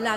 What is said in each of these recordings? La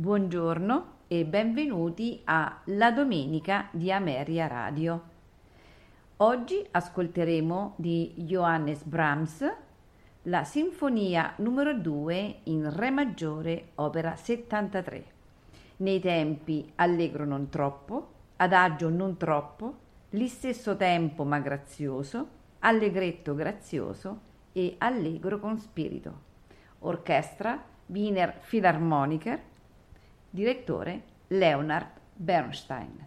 Buongiorno e benvenuti a La Domenica di Ameria Radio. Oggi ascolteremo di Johannes Brahms la Sinfonia numero 2 in Re maggiore, opera 73, nei tempi allegro non troppo, adagio non troppo, lì stesso tempo ma grazioso, allegretto grazioso e allegro con spirito. Orchestra Wiener Philharmoniker. Direttore Leonard Bernstein.